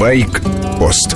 BikePost.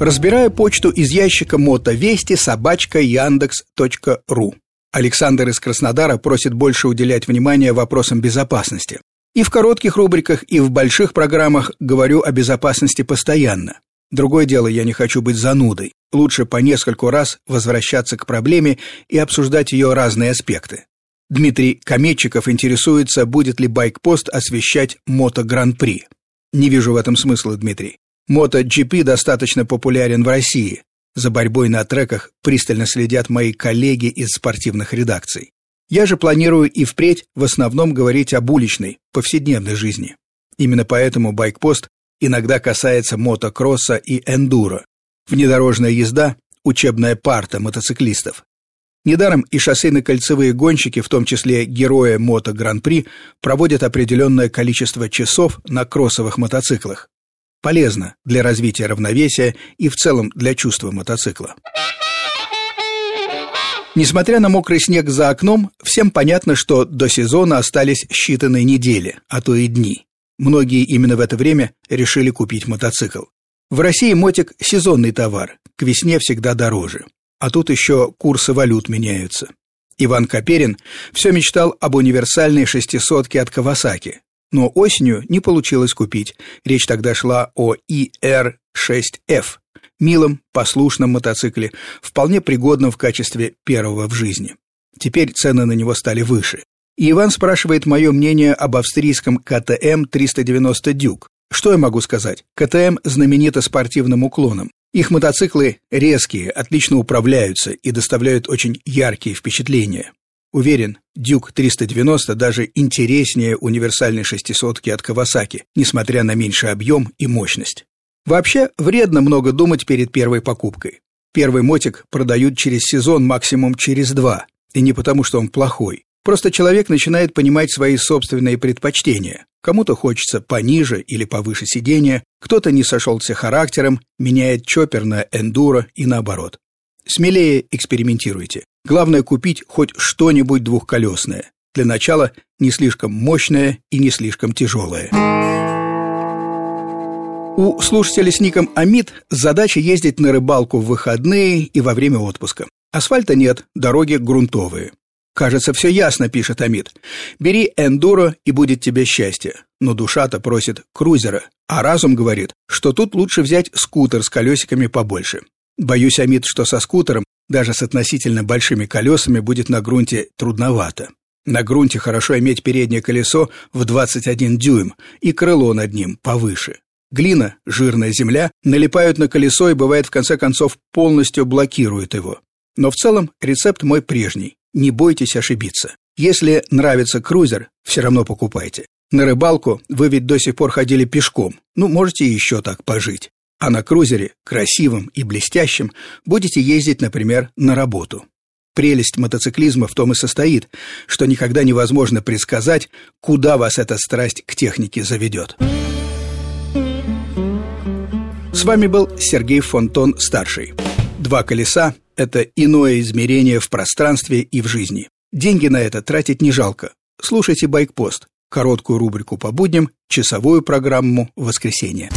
Разбирая почту из ящика мотовести @яндекс.ру. Александр из Краснодара просит больше уделять внимания вопросам безопасности. И в коротких рубриках, и в больших программах говорю о безопасности постоянно. Другое дело, я не хочу быть занудой. Лучше по нескольку раз возвращаться к проблеме и обсуждать ее разные аспекты. Дмитрий Кометчиков интересуется, будет ли BikePost освещать Мото Гран-при. Не вижу в этом смысла, Дмитрий. MotoGP достаточно популярен в России. За борьбой на треках пристально следят мои коллеги из спортивных редакций. Я же планирую и впредь в основном говорить об уличной, повседневной жизни. Именно поэтому BikePost иногда касается мотокросса и эндуро. Внедорожная езда – учебная парта мотоциклистов. Недаром и шоссейно-кольцевые гонщики, в том числе герои Мото Гран-при, проводят определенное количество часов на кроссовых мотоциклах. Полезно для развития равновесия и в целом для чувства мотоцикла. Несмотря на мокрый снег за окном, всем понятно, что до сезона остались считанные недели, а то и дни. Многие именно в это время решили купить мотоцикл. В России мотик – сезонный товар, к весне всегда дороже. А тут еще курсы валют меняются. Иван Коперин все мечтал об универсальной 600-ке от Kawasaki. Но осенью не получилось купить. Речь тогда шла о ER6F, милом, послушном мотоцикле, вполне пригодном в качестве первого в жизни. Теперь цены на него стали выше. И Иван спрашивает мое мнение об австрийском KTM 390 Duke. Что я могу сказать? KTM знаменита спортивным уклоном. Их мотоциклы резкие, отлично управляются и доставляют очень яркие впечатления. Уверен, Duke 390 даже интереснее универсальной 600-ки от Kawasaki, несмотря на меньший объем и мощность. Вообще, вредно много думать перед первой покупкой. Первый мотик продают через сезон, максимум через два. И не потому, что он плохой. Просто человек начинает понимать свои собственные предпочтения. Кому-то хочется пониже или повыше сиденья, кто-то не сошелся характером, меняет чоппер на эндуро и наоборот. Смелее экспериментируйте. Главное купить хоть что-нибудь двухколесное. Для начала не слишком мощное и не слишком тяжелое. У слушателя с ником Амит задача ездить на рыбалку в выходные и во время отпуска. Асфальта нет, дороги грунтовые. «Кажется, все ясно», — пишет Амит. «Бери эндуро, и будет тебе счастье». Но душа-то просит крузера, а разум говорит, что тут лучше взять скутер с колесиками побольше. Боюсь, Амит, что со скутером, даже с относительно большими колесами, будет на грунте трудновато. На грунте хорошо иметь переднее колесо в 21 дюйм и крыло над ним повыше. Глина, жирная земля, налипают на колесо и, бывает, в конце концов, полностью блокируют его. Но в целом рецепт мой прежний. Не бойтесь ошибиться. Если нравится крузер, все равно покупайте. На рыбалку вы ведь до сих пор ходили пешком, ну, можете еще так пожить. А на крузере, красивом и блестящем, будете ездить, например, на работу. Прелесть мотоциклизма в том и состоит, что никогда невозможно предсказать, куда вас эта страсть к технике заведет. С вами был Сергей Фонтон-Старший. Два колеса – это иное измерение в пространстве и в жизни. Деньги на это тратить не жалко. Слушайте BikePost, короткую рубрику по будням, часовую программу в воскресенье.